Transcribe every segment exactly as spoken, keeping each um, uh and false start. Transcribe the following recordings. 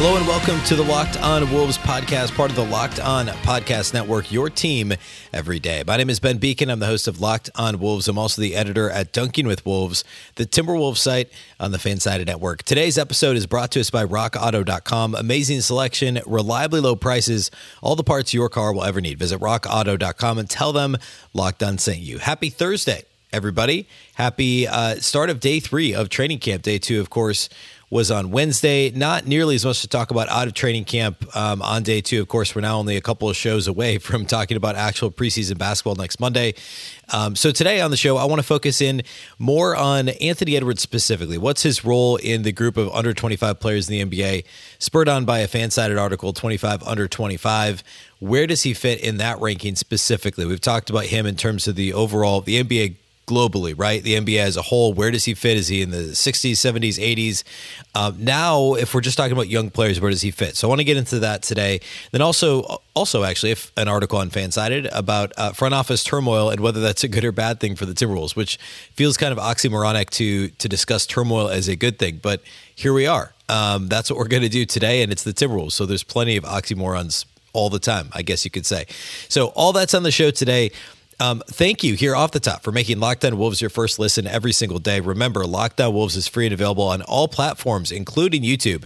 Hello and welcome to the Locked On Wolves podcast, part of the Locked On Podcast Network, your team every day. My name is Ben Beecken. I'm the host of Locked On Wolves. I'm also the editor at Dunking with Wolves, the Timberwolves site on the FanSided network. Today's episode is brought to us by rock auto dot com. Amazing selection, reliably low prices, all the parts your car will ever need. Visit rock auto dot com and tell them Locked On sent you. Happy Thursday, everybody. Happy uh, start of day three of training camp. Day two, of course, was on Wednesday. Not nearly as much to talk about out of training camp um, on day two. Of course, we're now only a couple of shows away from talking about actual preseason basketball next Monday. Um, so today on the show, I want to focus in more on Anthony Edwards specifically. What's his role in the group of under twenty-five players in the N B A, spurred on by a FanSided article, twenty-five under twenty-five. Where does he fit in that ranking specifically? We've talked about him in terms of the overall, the N B A globally, right? The N B A as a whole, where does he fit? Is he in the sixties, seventies, eighties? Um, now, if we're just talking about young players, where does he fit? So I want to get into that today. Then also, also actually, if an article on FanSided about uh, front office turmoil and whether that's a good or bad thing for the Timberwolves, which feels kind of oxymoronic to to discuss turmoil as a good thing. But here we are. Um, that's what we're going to do today, and it's the Timberwolves. So there's plenty of oxymorons all the time, I guess you could say. So all that's on the show today. Um, thank you here off the top for making Locked On Wolves your first listen every single day. Remember, Locked On Wolves is free and available on all platforms, including YouTube,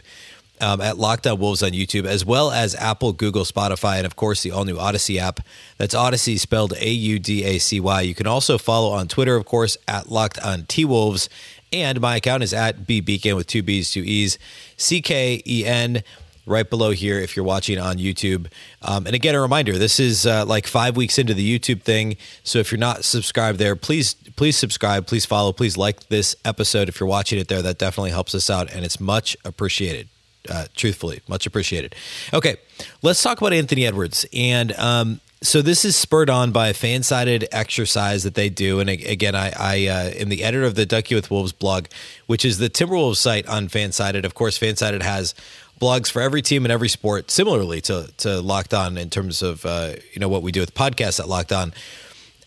um, at Locked On Wolves on YouTube, as well as Apple, Google, Spotify, and of course, the all-new Odyssey app. That's Odyssey spelled A U D A C Y. You can also follow on Twitter, of course, at Locked On T-Wolves, and my account is at B Beecken with two B's, two E's, C K E N. Right below here if you're watching on YouTube. Um, and again, a reminder, this is uh, like five weeks into the YouTube thing. So if you're not subscribed there, please, please subscribe, please follow, please like this episode. If you're watching it there, that definitely helps us out and it's much appreciated. Uh, truthfully, much appreciated. Okay, let's talk about Anthony Edwards. And um, so this is spurred on by a FanSided exercise that they do. And again, I, I uh, am the editor of the Dunking with Wolves blog, which is the Timberwolves site on FanSided. Of course, FanSided has blogs for every team and every sport, similarly to, to Locked On in terms of uh, you know what we do with podcasts at Locked On.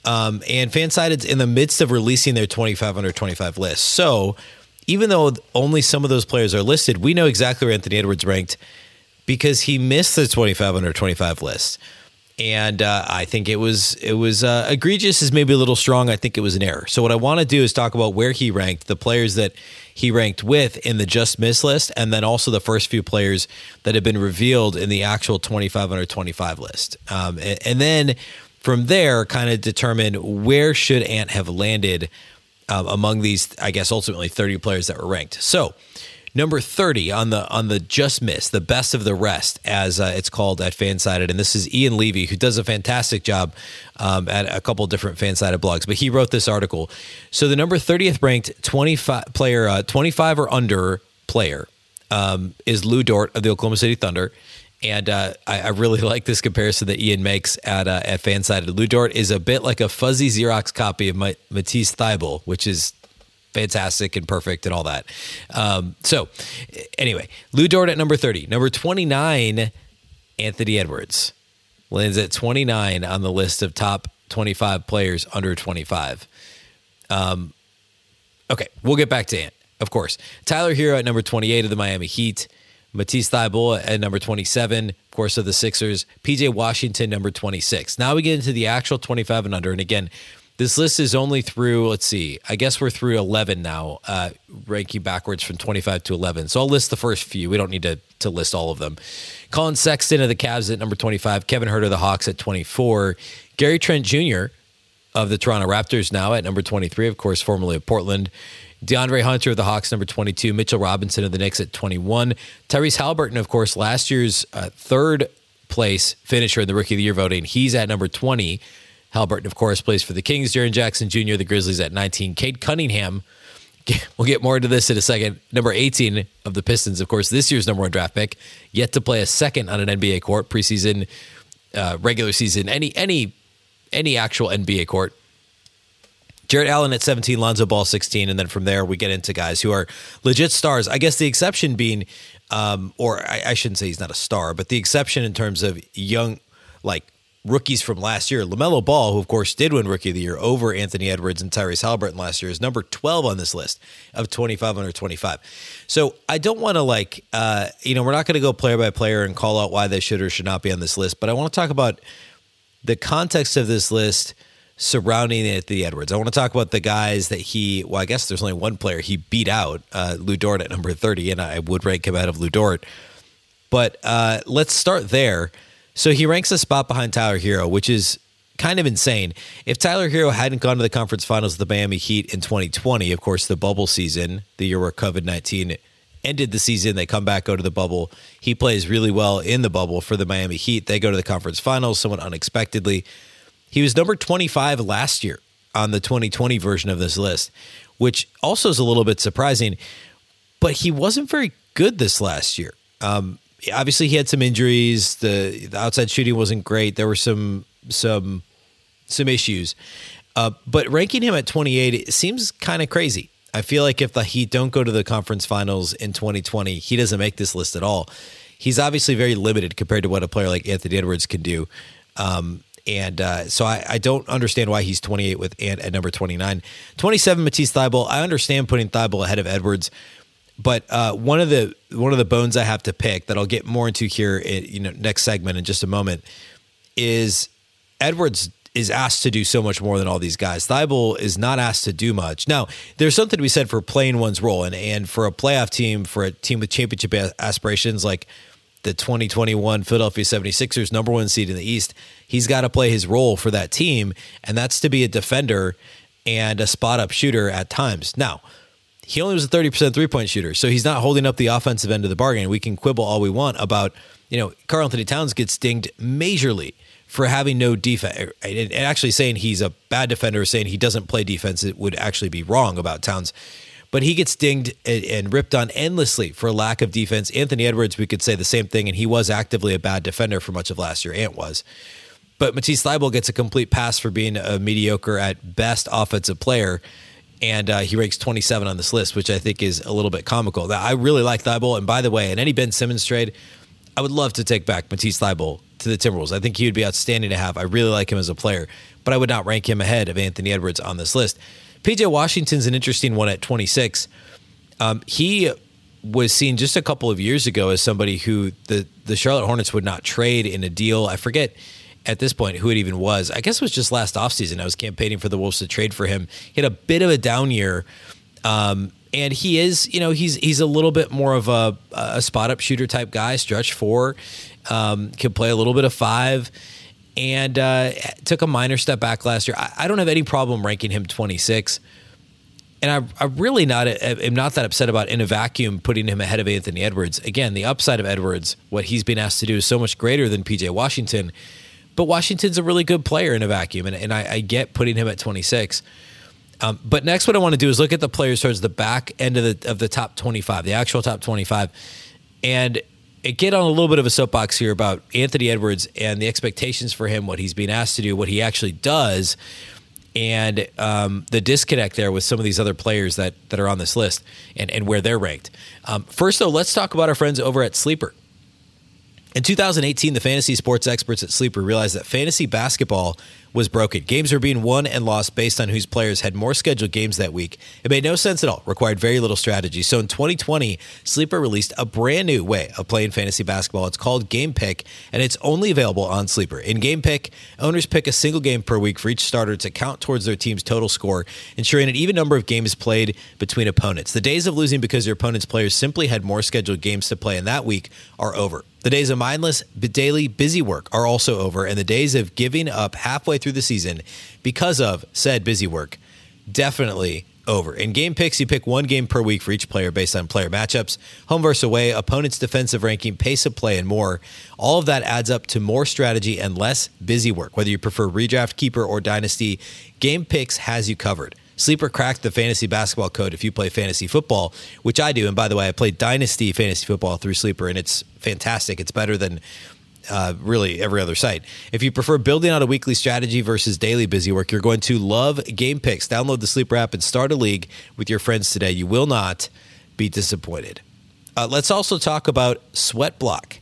Um, and FanSided's in the midst of releasing their twenty-five under twenty-five list. So even though only some of those players are listed, we know exactly where Anthony Edwards ranked because he missed the twenty-five under twenty-five list. And uh, I think it was it was uh, egregious is maybe a little strong. I think it was an error. So what I want to do is talk about where he ranked, the players that he ranked with in the just miss list, and then also the first few players that have been revealed in the actual twenty-five under twenty-five list. Um, and, and then from there, kind of determine where should Ant have landed um, among these, I guess, ultimately thirty players that were ranked. So number thirty on the on the just miss, the best of the rest, as uh, it's called at FanSided. And this is Ian Levy, who does a fantastic job um, at a couple different FanSided blogs. But he wrote this article. So the number thirtieth ranked twenty-five player, uh, twenty-five or under player um, is Lou Dort of the Oklahoma City Thunder. And uh, I, I really like this comparison that Ian makes at uh, at FanSided. Lou Dort is a bit like a fuzzy Xerox copy of Mat- Matisse Thybulle, which is fantastic and perfect and all that. Um, so anyway, Lou Dort at number thirty. Number twenty-nine, Anthony Edwards lands at twenty-nine on the list of top twenty-five players under twenty-five. Um, okay, we'll get back to Ant, of course. Tyler Hero at number twenty-eight of the Miami Heat. Matisse Thybulle at number twenty-seven, of course, of the Sixers. P J. Washington, number twenty-six. Now we get into the actual twenty-five and under. And again, this list is only through, let's see, I guess we're through eleven now, uh, ranking backwards from twenty-five to eleven. So I'll list the first few. We don't need to to list all of them. Colin Sexton of the Cavs at number twenty-five. Kevin Huerter of the Hawks at twenty-four. Gary Trent Junior of the Toronto Raptors now at number twenty-three, of course, formerly of Portland. DeAndre Hunter of the Hawks, number twenty-two. Mitchell Robinson of the Knicks at twenty-one. Tyrese Haliburton, of course, last year's uh, third place finisher in the Rookie of the Year voting. He's at number twenty. Haliburton, of course, plays for the Kings. Jaren Jackson Junior, the Grizzlies at nineteen. Cade Cunningham, we'll get more into this in a second. Number eighteen of the Pistons, of course, this year's number one draft pick, yet to play a second on an N B A court, preseason, uh, regular season, any any any actual N B A court. Jarrett Allen at seventeen, Lonzo Ball sixteen, and then from there we get into guys who are legit stars. I guess the exception being, um, or I, I shouldn't say he's not a star, but the exception in terms of young, like rookies from last year, LaMelo Ball, who of course did win Rookie of the Year over Anthony Edwards and Tyrese Haliburton last year, is number twelve on this list of twenty-five under twenty-five. So I don't want to like, uh, you know, we're not going to go player by player and call out why they should or should not be on this list, but I want to talk about the context of this list surrounding Anthony Edwards. I want to talk about the guys that he, well, I guess there's only one player he beat out, uh, Lou Dort at number thirty, and I would rank him out of Lou Dort. But uh, let's start there. So he ranks a spot behind Tyler Hero, which is kind of insane. If Tyler Hero hadn't gone to the conference finals with the Miami Heat in twenty twenty, of course, the bubble season, the year where COVID nineteen ended the season, they come back, go to the bubble. He plays really well in the bubble for the Miami Heat. They go to the conference finals somewhat unexpectedly. He was number twenty-five last year on the twenty twenty version of this list, which also is a little bit surprising, but he wasn't very good this last year. Um, Obviously, he had some injuries. The, the outside shooting wasn't great. There were some some some issues. Uh, but ranking him at twenty-eight, it seems kind of crazy. I feel like if the Heat don't go to the conference finals in twenty twenty, he doesn't make this list at all. He's obviously very limited compared to what a player like Anthony Edwards can do. Um, and uh, so I, I don't understand why he's twenty-eight with Ant at number twenty-nine. twenty-seven, Matisse Thybulle. I understand putting Thybulle ahead of Edwards. But uh, one of the one of the bones I have to pick that I'll get more into here, in, you know, next segment in just a moment, is Edwards is asked to do so much more than all these guys. Thybulle is not asked to do much. Now, there's something to be said for playing one's role, and, and for a playoff team, for a team with championship aspirations like the twenty twenty-one Philadelphia seventy-sixers, number one seed in the East, he's got to play his role for that team, and that's to be a defender and a spot-up shooter at times. Now, he only was a thirty percent three-point shooter, so he's not holding up the offensive end of the bargain. We can quibble all we want about, you know, Karl-Anthony Towns gets dinged majorly for having no defense. And actually saying he's a bad defender, saying he doesn't play defense, it would actually be wrong about Towns. But he gets dinged and, and ripped on endlessly for lack of defense. Anthony Edwards, we could say the same thing, and he was actively a bad defender for much of last year. Ant was. But Matisse Thybulle gets a complete pass for being a mediocre at best offensive player, and uh, he ranks twenty-seven on this list, which I think is a little bit comical. I really like Thybulle, and by the way, in any Ben Simmons trade, I would love to take back Matisse Thybulle to the Timberwolves. I think he would be outstanding to have. I really like him as a player, but I would not rank him ahead of Anthony Edwards on this list. P J. Washington's an interesting one at twenty-six. Um, he was seen just a couple of years ago as somebody who the, the Charlotte Hornets would not trade in a deal. I forget at this point who it even was. I guess it was just last offseason. I was campaigning for the Wolves to trade for him. He had a bit of a down year. Um, and he is, you know, he's he's a little bit more of a, a spot-up shooter type guy, stretch four, um, can play a little bit of five, and uh, took a minor step back last year. I, I don't have any problem ranking him twenty-six. And I, I really not am not that upset about, in a vacuum, putting him ahead of Anthony Edwards. Again, the upside of Edwards, what he's been asked to do, is so much greater than P J. Washington. But Washington's a really good player in a vacuum, and, and I, I get putting him at twenty-six. Um, but next, what I want to do is look at the players towards the back end of the of the top twenty-five, the actual top twenty-five, and get on a little bit of a soapbox here about Anthony Edwards and the expectations for him, what he's being asked to do, what he actually does, and um, the disconnect there with some of these other players that that are on this list and, and where they're ranked. Um, first, though, let's talk about our friends over at Sleeper. In two thousand eighteen, the fantasy sports experts at Sleeper realized that fantasy basketball was broken. Games were being won and lost based on whose players had more scheduled games that week. It made no sense at all, required very little strategy. So in twenty twenty, Sleeper released a brand new way of playing fantasy basketball. It's called Game Pick, and it's only available on Sleeper. In Game Pick, owners pick a single game per week for each starter to count towards their team's total score, ensuring an even number of games played between opponents. The days of losing because your opponent's players simply had more scheduled games to play in that week are over. The days of mindless, daily busy work are also over, and the days of giving up halfway through the season because of said busy work definitely over. In Game Picks, you pick one game per week for each player based on player matchups, home versus away, opponent's defensive ranking, pace of play, and more. All of that adds up to more strategy and less busy work. Whether you prefer redraft, keeper, or dynasty, Game Picks has you covered. Sleeper cracked the fantasy basketball code if you play fantasy football, which I do. And by the way, I played Dynasty fantasy football through Sleeper, and it's fantastic. It's better than uh, really every other site. If you prefer building out a weekly strategy versus daily busy work, you're going to love Game Picks. Download the Sleeper app and start a league with your friends today. You will not be disappointed. Uh, let's also talk about SweatBlock.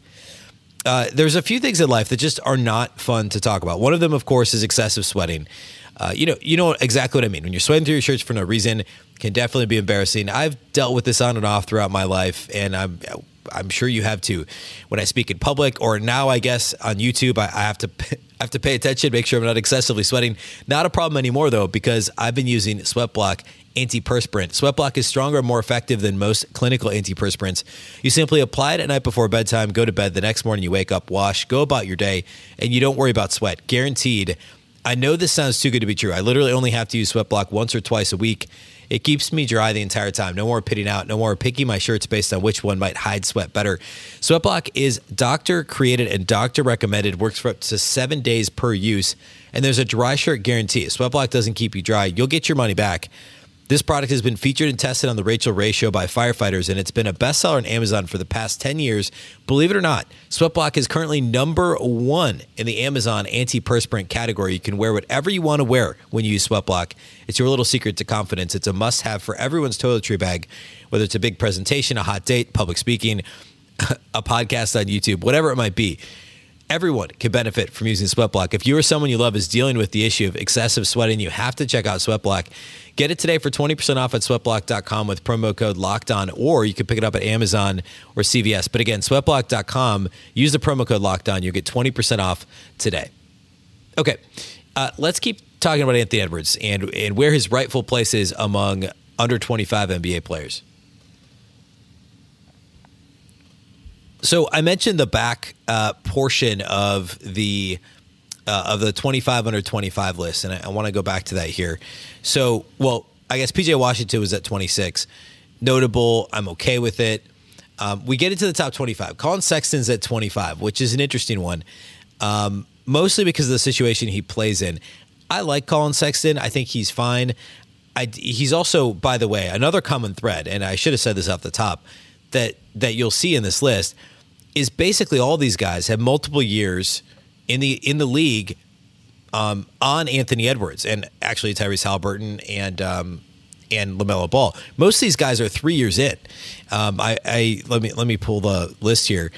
Uh, there's a few things in life that just are not fun to talk about. One of them, of course, is excessive sweating. Uh, you know, you know exactly what I mean. When you're sweating through your shirts for no reason, it can definitely be embarrassing. I've dealt with this on and off throughout my life, and I'm I'm sure you have too. When I speak in public, or now I guess on YouTube, I, I have to I have to pay attention, make sure I'm not excessively sweating. Not a problem anymore though, because I've been using SweatBlock antiperspirant. SweatBlock is stronger and more effective than most clinical antiperspirants. You simply apply it at night before bedtime, go to bed the next morning, you wake up, wash, go about your day, and you don't worry about sweat. Guaranteed. I know this sounds too good to be true. I literally only have to use SweatBlock once or twice a week. It keeps me dry the entire time. No more pitting out, no more picking my shirts based on which one might hide sweat better. SweatBlock is doctor created and doctor recommended, works for up to seven days per use, and there's a dry shirt guarantee. If SweatBlock doesn't keep you dry, you'll get your money back. This product has been featured and tested on the Rachel Ray Show by firefighters, and it's been a bestseller on Amazon for the past ten years. Believe it or not, SweatBlock is currently number one in the Amazon antiperspirant category. You can wear whatever you want to wear when you use SweatBlock. It's your little secret to confidence. It's a must-have for everyone's toiletry bag, whether it's a big presentation, a hot date, public speaking, a podcast on YouTube, whatever it might be. Everyone can benefit from using SweatBlock. If you or someone you love is dealing with the issue of excessive sweating, you have to check out SweatBlock. Get it today for twenty percent off at sweat block dot com with promo code LOCKEDON, or you can pick it up at Amazon or C V S. But again, sweat block dot com, use the promo code LOCKEDON. You'll get twenty percent off today. Okay, uh, let's keep talking about Anthony Edwards and, and where his rightful place is among under twenty-five N B A players. So I mentioned the back uh, portion of the uh, of the twenty-five under twenty-five list, and I, I want to go back to that here. So, well, I guess P J. Washington was at twenty-six. Notable, I'm okay with it. Um, we get into the top twenty-five. Colin Sexton's at twenty-five, which is an interesting one, um, mostly because of the situation he plays in. I like Colin Sexton. I think he's fine. I, he's also, by the way, another common thread, and I should have said this off the top, that that you'll see in this list is basically all these guys have multiple years in the in the league um, on Anthony Edwards and actually Tyrese Haliburton and um, and LaMelo Ball. Most of these guys are three years in. Um, I, I let me let me pull the list here.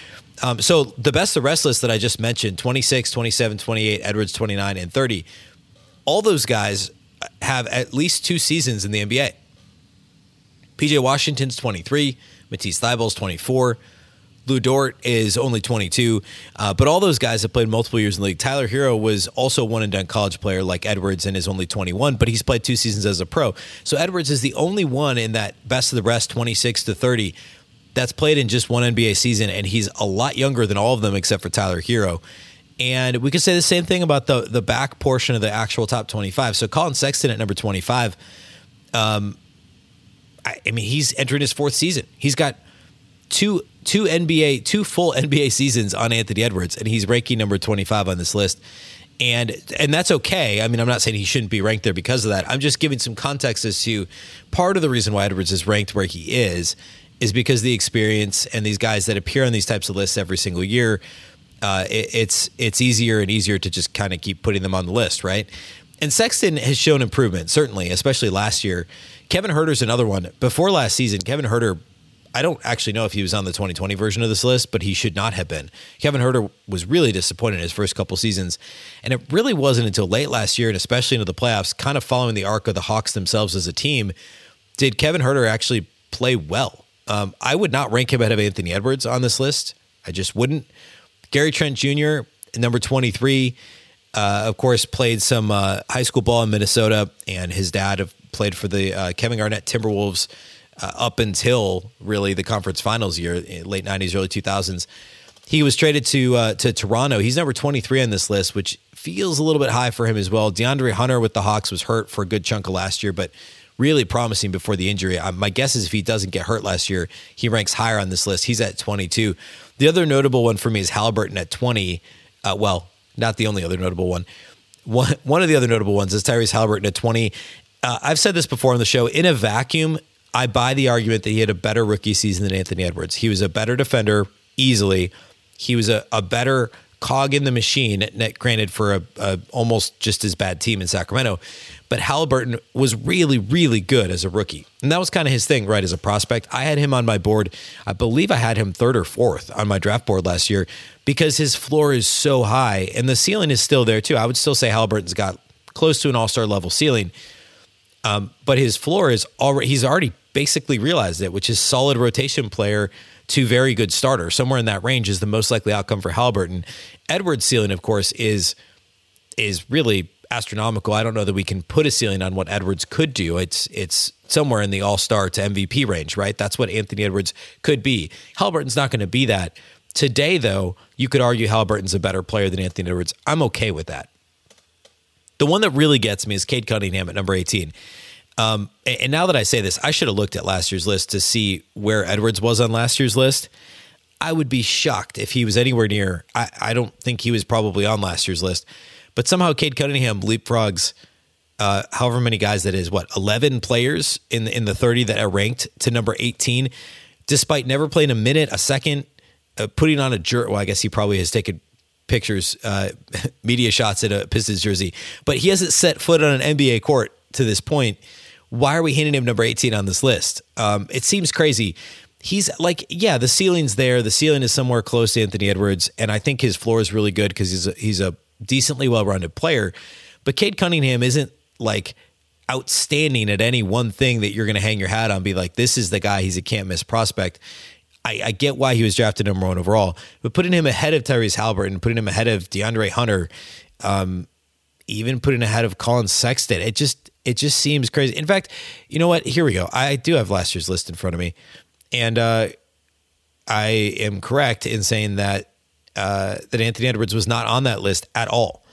Um, so the best of the rest list that I just mentioned, twenty-six, twenty-seven, twenty-eight, Edwards, twenty-nine, and thirty, all those guys have at least two seasons in the N B A. P J. Washington's twenty-three, Matisse Thybulle's twenty-four, Lou Dort is only twenty-two, uh, but all those guys have played multiple years in the league. Tyler Hero was also a one-and-done college player like Edwards and is only twenty-one, but he's played two seasons as a pro. So Edwards is the only one in that best of the rest, twenty-six to thirty, that's played in just one N B A season, and he's a lot younger than all of them except for Tyler Hero. And we could say the same thing about the, the back portion of the actual top twenty-five. So Colin Sexton at number twenty-five, um, I mean, he's entering his fourth season. He's got two two N B A, two full N B A seasons on Anthony Edwards, and he's ranking number twenty-five on this list. And and that's okay. I mean, I'm not saying he shouldn't be ranked there because of that. I'm just giving some context as to part of the reason why Edwards is ranked where he is, is because the experience and these guys that appear on these types of lists every single year, uh, it, it's it's easier and easier to just kind of keep putting them on the list, right? And Sexton has shown improvement, certainly, especially last year. Kevin Huerter's another one. Before last season, Kevin Huerter, I don't actually know if he was on the twenty twenty version of this list, but he should not have been. Kevin Huerter was really disappointed in his first couple seasons, and it really wasn't until late last year, and especially into the playoffs, kind of following the arc of the Hawks themselves as a team, did Kevin Huerter actually play well. Um, I would not rank him ahead of Anthony Edwards on this list. I just wouldn't. Gary Trent Junior, number twenty-three, Uh, of course, played some uh, high school ball in Minnesota, and his dad have played for the uh, Kevin Garnett Timberwolves uh, up until really the conference finals year, late nineties, early two thousands. He was traded to uh, to Toronto. He's number twenty-three on this list, which feels a little bit high for him as well. DeAndre Hunter with the Hawks was hurt for a good chunk of last year, but really promising before the injury. Um, my guess is if he doesn't get hurt last year, he ranks higher on this list. He's at twenty-two. The other notable one for me is Haliburton at twenty. Uh, well, Not the only other notable one. One one of the other notable ones is Tyrese Haliburton at twenty. Uh, I've said this before on the show. In a vacuum, I buy the argument that he had a better rookie season than Anthony Edwards. He was a better defender, easily. He was a, a better cog in the machine, granted for a, a almost just as bad team in Sacramento, but Haliburton was really, really good as a rookie. And that was kind of his thing, right, as a prospect. I had him on my board. I believe I had him third or fourth on my draft board last year because his floor is so high and the ceiling is still there too. I would still say Haliburton's got close to an all-star level ceiling, um, but his floor is already, he's already basically realized it, which is solid rotation player to very good starter. Somewhere in that range is the most likely outcome for Haliburton. Edwards' ceiling, of course, is is really astronomical. I don't know that we can put a ceiling on what Edwards could do. It's it's somewhere in the all-star to M V P range, right? That's what Anthony Edwards could be. Haliburton's not going to be that. Today, though, you could argue Haliburton's a better player than Anthony Edwards. I'm okay with that. The one that really gets me is Cade Cunningham at number eighteen. Um, and now that I say this, I should have looked at last year's list to see where Edwards was on last year's list. I would be shocked if he was anywhere near. I, I don't think he was probably on last year's list, but somehow Cade Cunningham leapfrogs, uh, however many guys that is, what, eleven players in the, in the thirty that are ranked to number eighteen, despite never playing a minute, a second, uh, putting on a jerk. Well, I guess he probably has taken pictures, uh, media shots at a Pistons jersey, but he hasn't set foot on an N B A court to this point. Why are we hitting him number eighteen on this list? Um, it seems crazy. He's like, yeah, the ceiling's there. The ceiling is somewhere close to Anthony Edwards. And I think his floor is really good because he's a, he's a decently well-rounded player. But Cade Cunningham isn't like outstanding at any one thing that you're going to hang your hat on, be like, this is the guy, he's a can't-miss prospect. I, I get why he was drafted number one overall. But putting him ahead of Tyrese Haliburton, putting him ahead of DeAndre Hunter, um, even putting ahead of Colin Sexton, it just... It just seems crazy. In fact, you know what? Here we go. I do have last year's list in front of me. And uh, I am correct in saying that uh, that Anthony Edwards was not on that list at all.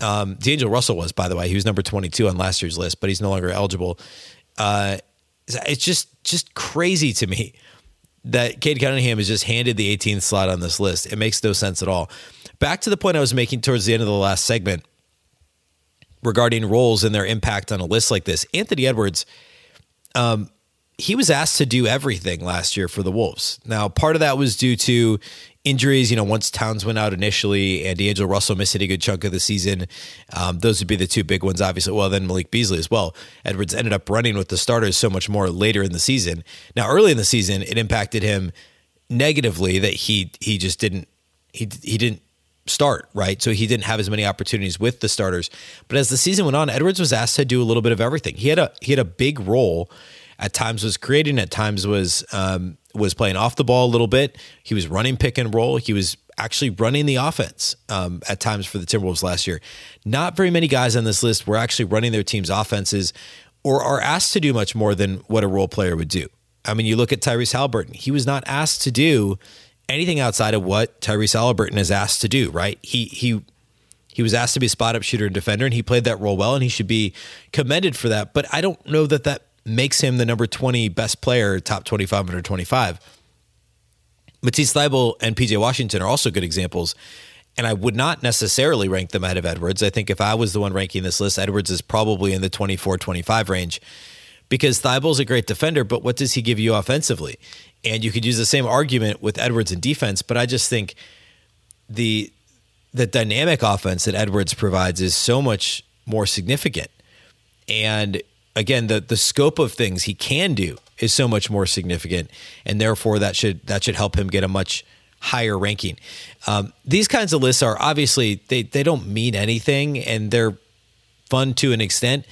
Um, D'Angelo Russell was, by the way. He was number twenty-two on last year's list, but he's no longer eligible. Uh, it's just just crazy to me that Cade Cunningham is just handed the eighteenth slot on this list. It makes no sense at all. Back to the point I was making towards the end of the last segment, regarding roles and their impact on a list like this. Anthony Edwards, um, he was asked to do everything last year for the Wolves. Now, part of that was due to injuries. You know, once Towns went out initially and D'Angelo Russell missed a good chunk of the season, um, those would be the two big ones, obviously. Well, then Malik Beasley as well. Edwards ended up running with the starters so much more later in the season. Now, early in the season, it impacted him negatively that he he just didn't, he he didn't, start, right? So he didn't have as many opportunities with the starters. But as the season went on, Edwards was asked to do a little bit of everything. He had a he had a big role. At times was creating, at times was um, was playing off the ball a little bit. He was running pick and roll. He was actually running the offense um, at times for the Timberwolves last year. Not very many guys on this list were actually running their team's offenses or are asked to do much more than what a role player would do. I mean, you look at Tyrese Haliburton. He was not asked to do anything outside of what Tyrese Haliburton is asked to do, right? He he he was asked to be a spot-up shooter and defender, and he played that role well, and he should be commended for that. But I don't know that that makes him the number twenty best player, top twenty-five under twenty-five. Matisse Thybulle and P J. Washington are also good examples, and I would not necessarily rank them ahead of Edwards. I think if I was the one ranking this list, Edwards is probably in the twenty-four twenty-five range because Thybulle's a great defender, but what does he give you offensively? And you could use the same argument with Edwards in defense, but I just think the the dynamic offense that Edwards provides is so much more significant. And again, the the scope of things he can do is so much more significant, and therefore that should that should help him get a much higher ranking. Um, these kinds of lists are obviously they they don't mean anything, and they're fun to an extent.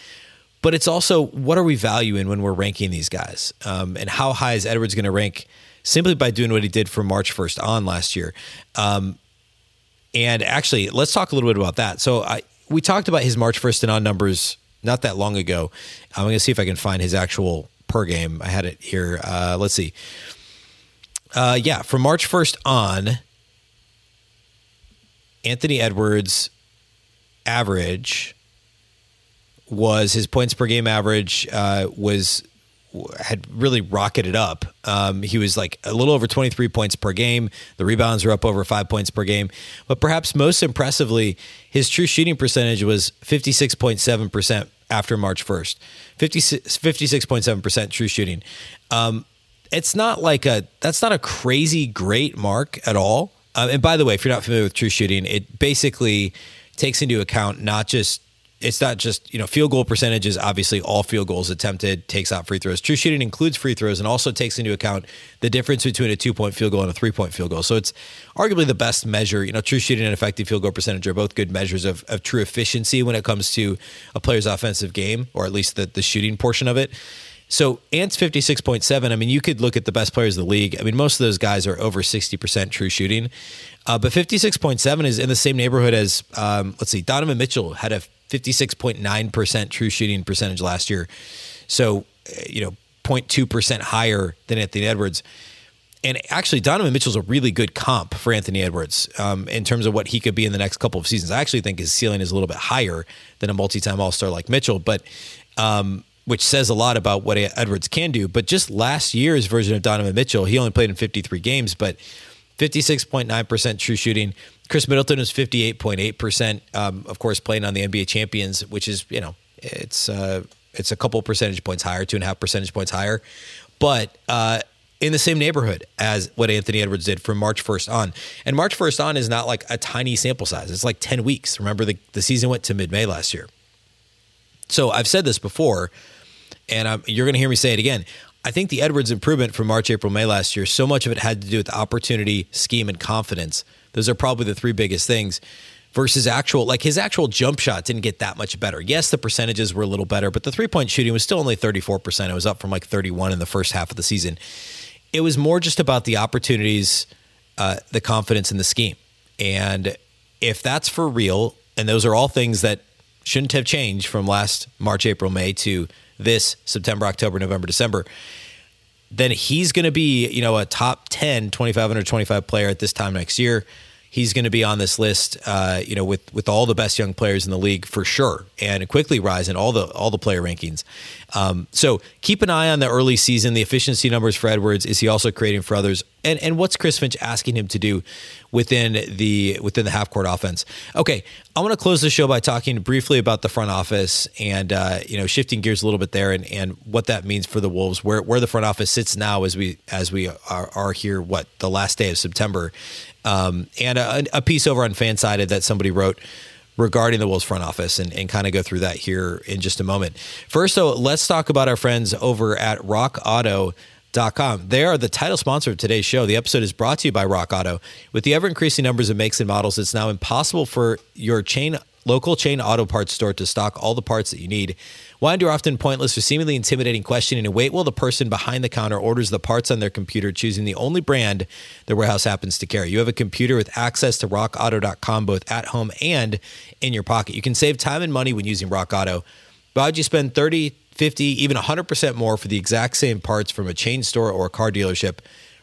But it's also, what are we valuing when we're ranking these guys? Um, and how high is Edwards going to rank simply by doing what he did from March first on last year? Um, and actually, let's talk a little bit about that. So I, we talked about his March first and on numbers not that long ago. I'm going to see if I can find his actual per game. I had it here. Uh, let's see. Uh, yeah, from March first on, Anthony Edwards' average was his points per game average uh, was had really rocketed up. Um, he was like a little over twenty-three points per game. The rebounds were up over five points per game. But perhaps most impressively, his true shooting percentage was fifty-six point seven percent after March first. fifty-six, fifty-six point seven percent true shooting. Um, it's not like a, that's not a crazy great mark at all. Uh, and by the way, if you're not familiar with true shooting, it basically takes into account not just, it's not just, you know, field goal percentages, obviously all field goals attempted, takes out free throws. True shooting includes free throws and also takes into account the difference between a two-point field goal and a three-point field goal. So it's arguably the best measure. You know, true shooting and effective field goal percentage are both good measures of, of true efficiency when it comes to a player's offensive game, or at least the, the shooting portion of it. So Ant's fifty-six point seven. I mean, you could look at the best players in the league. I mean, most of those guys are over sixty percent true shooting. Uh, but fifty-six point seven is in the same neighborhood as, um, let's see, Donovan Mitchell had a fifty-six point nine percent true shooting percentage last year. So, you know, zero point two percent higher than Anthony Edwards. And actually, Donovan Mitchell's a really good comp for Anthony Edwards um, in terms of what he could be in the next couple of seasons. I actually think his ceiling is a little bit higher than a multi-time All-Star like Mitchell, but um, which says a lot about what Edwards can do. But just last year's version of Donovan Mitchell, he only played in fifty-three games, but fifty-six point nine percent true shooting. Chris Middleton was fifty-eight point eight percent, um, of course, playing on the N B A champions, which is, you know, it's uh, it's a couple percentage points higher, two and a half percentage points higher, but uh, in the same neighborhood as what Anthony Edwards did from March first on. And March first on is not like a tiny sample size. It's like ten weeks. Remember, the, the season went to mid-May last year. So I've said this before, and I'm, you're going to hear me say it again. I think the Edwards improvement from March, April, May last year, so much of it had to do with opportunity, scheme, and confidence. Those are probably the three biggest things versus actual, like his actual jump shot didn't get that much better. Yes, the percentages were a little better, but the three-point shooting was still only thirty-four percent. It was up from like thirty-one in the first half of the season. It was more just about the opportunities, uh, the confidence in the scheme. And if that's for real, and those are all things that shouldn't have changed from last March, April, May to this September, October, November, December, then he's going to be, you know, a top ten, twenty-five under twenty-five player at this time next year. He's going to be on this list, uh, you know, with, with all the best young players in the league for sure, and quickly rise in all the, all the player rankings. Um, so keep an eye on the early season, the efficiency numbers for Edwards. Is he also creating for others? And, and what's Chris Finch asking him to do within the, within the half court offense? Okay. I want to close the show by talking briefly about the front office and, uh, you know, shifting gears a little bit there, and, and what that means for the Wolves, where, where the front office sits now as we, as we are, are here, what, the last day of September. Um, and a, a piece over on FanSided that somebody wrote regarding the Wolves front office, and, and kind of go through that here in just a moment. First, though, let's talk about our friends over at rock auto dot com. They are the title sponsor of today's show. The episode is brought to you by Rock Auto. With the ever-increasing numbers of makes and models, it's now impossible for your chain local chain auto parts store to stock all the parts that you need. Why endure often pointless or seemingly intimidating questioning and wait while the person behind the counter orders the parts on their computer, choosing the only brand their warehouse happens to carry? You have a computer with access to rock auto dot com both at home and in your pocket. You can save time and money when using Rock Auto. Why would you spend thirty, fifty, even one hundred percent more for the exact same parts from a chain store or a car dealership?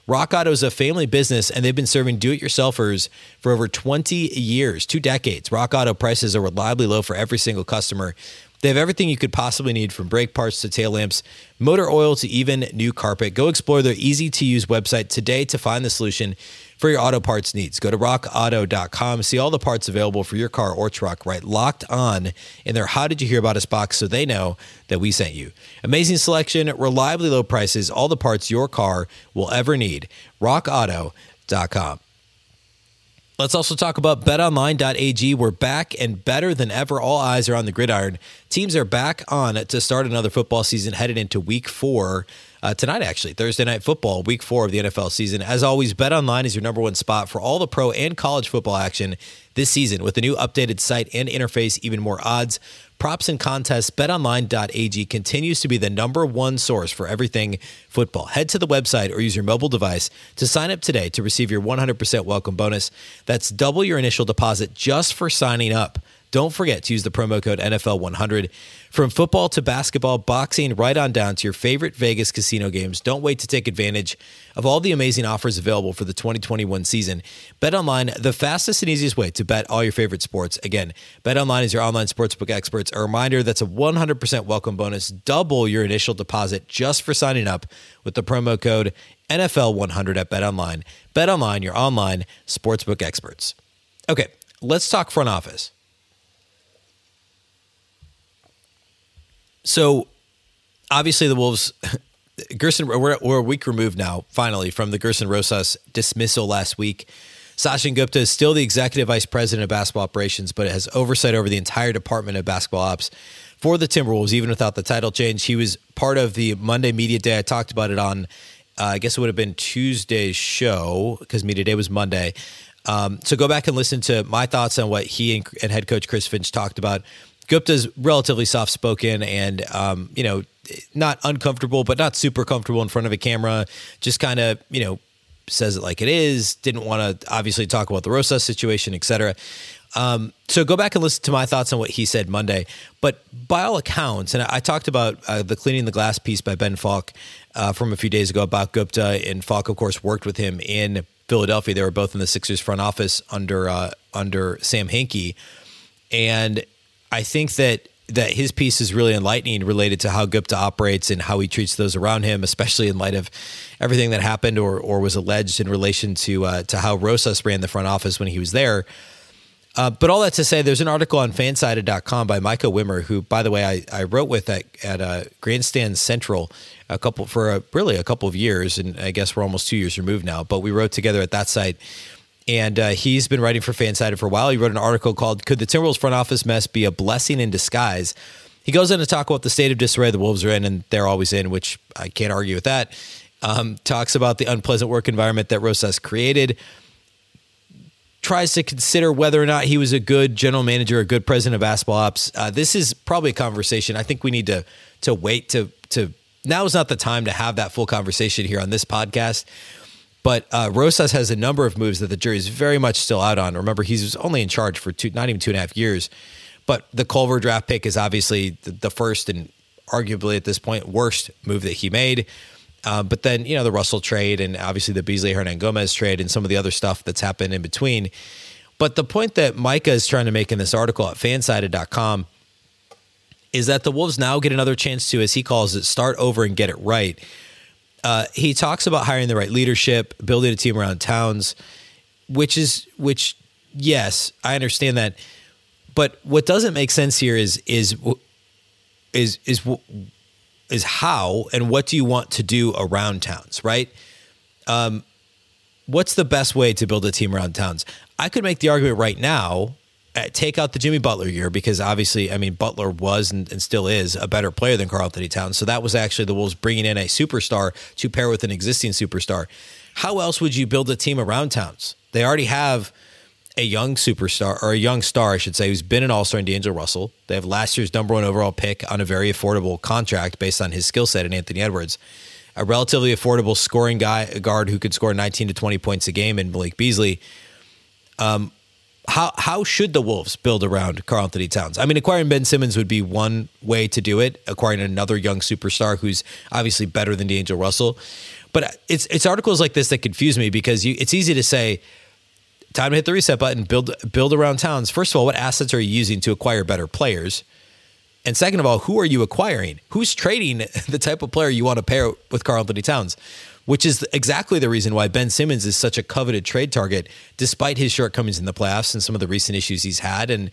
Rock Auto is a family business, and they've been serving do-it-yourselfers for over twenty years, two decades. Rock Auto prices are reliably low for every single customer. They have everything you could possibly need, from brake parts to tail lamps, motor oil to even new carpet. Go explore their easy-to-use website today to find the solution for your auto parts needs. Go to rock auto dot com, see all the parts available for your car or truck, right? Locked On in their How Did You Hear About Us box, so they know that we sent you. Amazing selection, reliably low prices, all the parts your car will ever need. rock auto dot com. Let's also talk about bet online dot a g. We're back and better than ever. All eyes are on the gridiron. Teams are back on to start another football season, headed into week four. Uh, tonight, actually, Thursday Night Football, week four of the N F L season. As always, BetOnline is your number one spot for all the pro and college football action this season. With the new updated site and interface, even more odds, props, and contests, bet online dot a g continues to be the number one source for everything football. Head to the website or use your mobile device to sign up today to receive your one hundred percent welcome bonus. That's double your initial deposit just for signing up. Don't forget to use the promo code N F L one hundred. From football to basketball, boxing, right on down to your favorite Vegas casino games, don't wait to take advantage of all the amazing offers available for the twenty twenty-one season. BetOnline, the fastest and easiest way to bet all your favorite sports. Again, BetOnline is your online sportsbook experts. A reminder, that's a one hundred percent welcome bonus. Double your initial deposit just for signing up with the promo code N F L one hundred at BetOnline. BetOnline, your online sportsbook experts. Okay, let's talk front office. So, obviously, the Wolves, Gerson, we're, we're a week removed now, finally, from the Gerson Rosas dismissal last week. Sachin Gupta is still the executive vice president of basketball operations, but has oversight over the entire department of basketball ops for the Timberwolves, even without the title change. He was part of the Monday media day. I talked about it on, uh, I guess it would have been Tuesday's show, because media day was Monday. Um, so go back and listen to my thoughts on what he and, and head coach Chris Finch talked about. Gupta's relatively soft-spoken and, um, you know, not uncomfortable, but not super comfortable in front of a camera. Just kind of, you know, says it like it is. Didn't want to obviously talk about the Rosas situation, et cetera. Um, so go back and listen to my thoughts on what he said Monday. But by all accounts, and I, I talked about uh, the Cleaning the Glass piece by Ben Falk uh, from a few days ago about Gupta, and Falk, of course, worked with him in Philadelphia. They were both in the Sixers front office under uh, under Sam Hinkie. And I think that that his piece is really enlightening related to how Gupta operates and how he treats those around him, especially in light of everything that happened or or was alleged in relation to uh, to how Rosas ran the front office when he was there. Uh, but all that to say, there's an article on fan sided dot com by Micah Wimmer, who, by the way, I, I wrote with at, at uh, Grandstand Central a couple for a, really a couple of years, and I guess we're almost two years removed now, but we wrote together at that site. And uh, he's been writing for FanSided for a while. He wrote an article called "Could the Timberwolves front office mess be a blessing in disguise?" He goes on to talk about the state of disarray the Wolves are in, and they're always in, which I can't argue with that. Um, talks about the unpleasant work environment that Rosas created. Tries to consider whether or not he was a good general manager, a good president of basketball ops. Uh, this is probably a conversation. I think we need to to wait to to now is not the time to have that full conversation here on this podcast. But uh, Rosas has a number of moves that the jury is very much still out on. Remember, he's only in charge for two, not even two and a half years. But the Culver draft pick is obviously the, the first and arguably at this point worst move that he made. Uh, but then, you know, the Russell trade and obviously the Beasley-Hernan Gomez trade and some of the other stuff that's happened in between. But the point that Micah is trying to make in this article at fan sided dot com is that the Wolves now get another chance to, as he calls it, start over and get it right. Uh, he talks about hiring the right leadership, building a team around Towns, which is, which, yes, I understand that. But what doesn't make sense here is, is, is, is, is is how and what do you want to do around Towns, right? Um, what's the best way to build a team around Towns? I could make the argument right now, at, take out the Jimmy Butler year, because obviously, I mean, Butler was and, and still is a better player than Karl-Anthony Towns. So that was actually the Wolves bringing in a superstar to pair with an existing superstar. How else would you build a team around Towns? They already have a young superstar, or a young star, I should say, who's been an all-star in D'Angelo Russell. They have last year's number one overall pick on a very affordable contract based on his skill set in Anthony Edwards, a relatively affordable scoring guy, a guard who could score nineteen to twenty points a game in Malik Beasley. Um, how how should the Wolves build around Karl-Anthony Towns? I mean, acquiring Ben Simmons would be one way to do it, acquiring another young superstar who's obviously better than D'Angelo Russell. But it's it's articles like this that confuse me, because you, it's easy to say, time to hit the reset button, build build around Towns. First of all, what assets are you using to acquire better players? And second of all, who are you acquiring? Who's trading the type of player you want to pair with Karl-Anthony Towns? Which is exactly the reason why Ben Simmons is such a coveted trade target, despite his shortcomings in the playoffs and some of the recent issues he's had and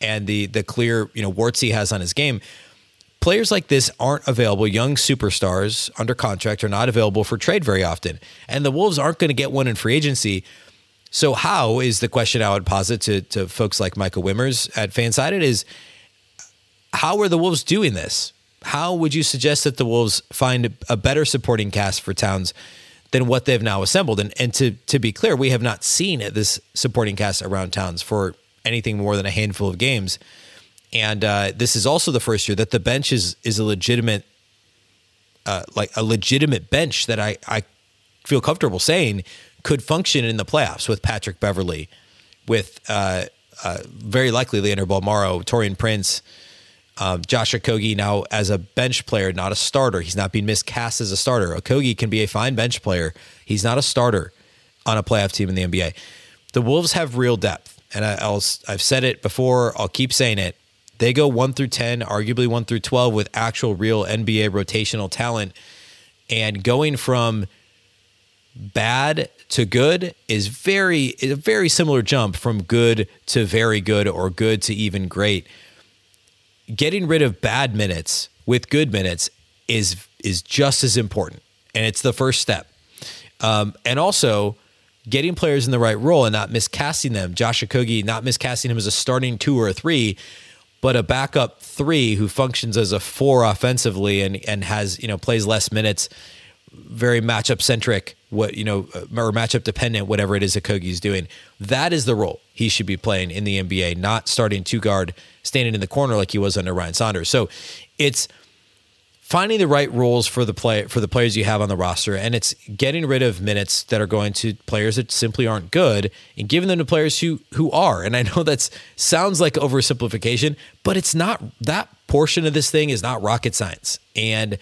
and the the clear, you know, warts he has on his game. Players like this aren't available. Young superstars under contract are not available for trade very often. And the Wolves aren't going to get one in free agency. So how is the question I would posit to, to folks like Micah Wimmers at FanSided is, how are the Wolves doing this? How would you suggest that the Wolves find a better supporting cast for Towns than what they've now assembled? And, and to, to be clear, we have not seen this supporting cast around Towns for anything more than a handful of games. And uh, this is also the first year that the bench is is a legitimate, uh, like a legitimate bench that I, I feel comfortable saying could function in the playoffs with Patrick Beverley, with uh, uh, very likely Leandro Balmaro, Taurean Prince, um, Josh Okogie now as a bench player, not a starter. He's not being miscast as a starter. Okogie can be a fine bench player. He's not a starter on a playoff team in the N B A. The Wolves have real depth, and I, I'll, I've said it before. I'll keep saying it. They go one through ten, arguably one through twelve, with actual real N B A rotational talent, and going from bad to good is very is a very similar jump from good to very good or good to even great. Getting rid of bad minutes with good minutes is is just as important, and it's the first step. Um, and also, getting players in the right role and not miscasting them. Josh Okogie, not miscasting him as a starting two or a three, but a backup three who functions as a four offensively and and has, you know, plays less minutes, very matchup centric, what, you know, or matchup dependent, whatever it is Okogie's doing. That is the role he should be playing in the N B A, not starting two guard, standing in the corner like he was under Ryan Saunders. So it's finding the right roles for the play for the players you have on the roster, and it's getting rid of minutes that are going to players that simply aren't good and giving them to players who who are. And I know that sounds like oversimplification, but it's not. That portion of this thing is not rocket science, and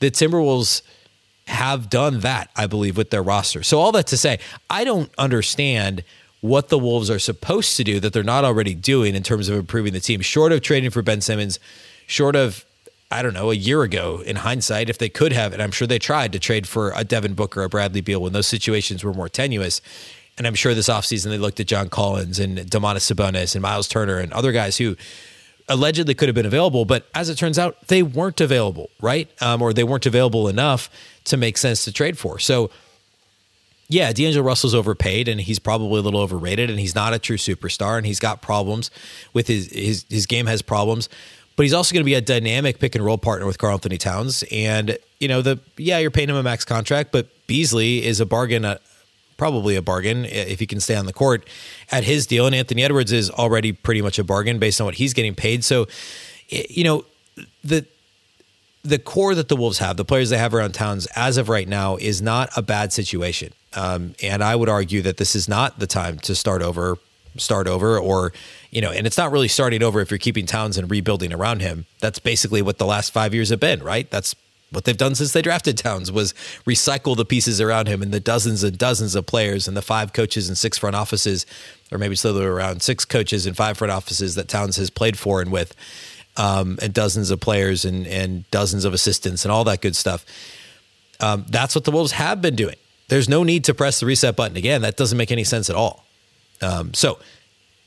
the Timberwolves have done that, I believe, with their roster. So all that to say, I don't understand what the Wolves are supposed to do that they're not already doing in terms of improving the team, short of trading for Ben Simmons, short of, I don't know, a year ago in hindsight, if they could have, and I'm sure they tried to trade for a Devin Booker, a Bradley Beal when those situations were more tenuous. And I'm sure this offseason they looked at John Collins and Domantas Sabonis and Miles Turner and other guys who allegedly could have been available. But as it turns out, they weren't available, right? Um, or they weren't available enough to make sense to trade for. So yeah, D'Angelo Russell's overpaid and he's probably a little overrated and he's not a true superstar and he's got problems with his, his, his game has problems. But he's also going to be a dynamic pick and roll partner with Karl-Anthony Towns. And, you know, the yeah, you're paying him a max contract, but Beasley is a bargain, uh, probably a bargain if he can stay on the court at his deal. And Anthony Edwards is already pretty much a bargain based on what he's getting paid. So, you know, the the core that the Wolves have, the players they have around Towns as of right now is not a bad situation. Um, and I would argue that this is not the time to start over. start over or, you know, and it's not really starting over if you're keeping Towns and rebuilding around him. That's basically what the last five years have been, right? That's what they've done since they drafted Towns, was recycle the pieces around him and the dozens and dozens of players and the five coaches and six front offices, or maybe it's literally around six coaches and five front offices that Towns has played for and with, um, and dozens of players and, and dozens of assistants and all that good stuff. Um, that's what the Wolves have been doing. There's no need to press the reset button again. That doesn't make any sense at all. Um, so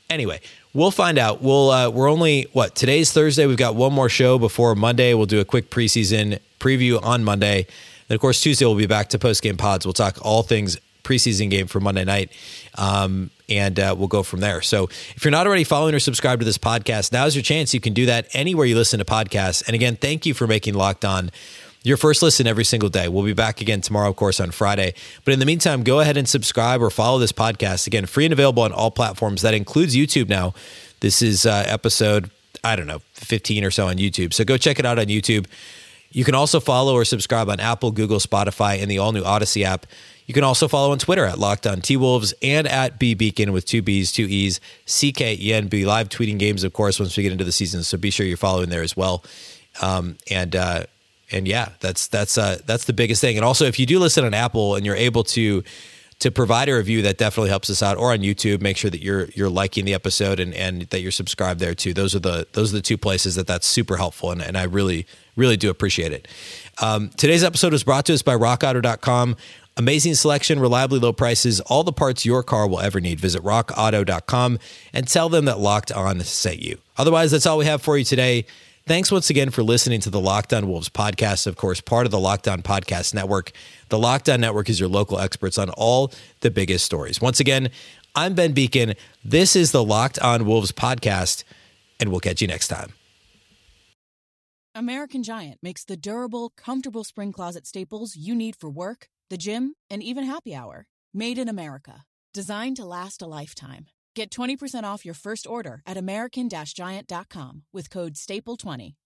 anyway, we'll find out. We'll, uh, we're only what today's Thursday. We've got one more show before Monday. We'll do a quick preseason preview on Monday. And of course, Tuesday we'll be back to post game pods. We'll talk all things preseason game for Monday night. Um, and, uh, we'll go from there. So if you're not already following or subscribed to this podcast, now's your chance. You can do that anywhere you listen to podcasts. And again, thank you for making Locked On your first listen every single day. We'll be back again tomorrow, of course, on Friday. But in the meantime, go ahead and subscribe or follow this podcast. Again, free and available on all platforms. That includes YouTube now. This is uh, episode, I don't know, fifteen or so on YouTube. So go check it out on YouTube. You can also follow or subscribe on Apple, Google, Spotify, and the all-new Odyssey app. You can also follow on Twitter at Locked On T-Wolves and at B Beecken with two B's, two E's, C K E N B. Live tweeting games, of course, once we get into the season. So be sure you're following there as well. Um, and, uh, And yeah, that's, that's, uh, that's the biggest thing. And also if you do listen on Apple and you're able to, to provide a review, that definitely helps us out, or on YouTube, make sure that you're, you're liking the episode and, and that you're subscribed there too. Those are the, those are the two places that that's super helpful. And, and I really, really do appreciate it. Um, today's episode was brought to us by rock auto dot com. Amazing selection, reliably low prices, all the parts your car will ever need. Visit rock auto dot com and tell them that Locked On sent you. Otherwise, that's all we have for you today. Thanks once again for listening to the Locked On Wolves podcast, of course, part of the Locked On Podcast Network. The Locked On Network is your local experts on all the biggest stories. Once again, I'm Ben Beecken. This is the Locked On Wolves podcast, and we'll catch you next time. American Giant makes the durable, comfortable spring closet staples you need for work, the gym, and even happy hour. Made in America. Designed to last a lifetime. Get twenty percent off your first order at american dash giant dot com with code staple twenty.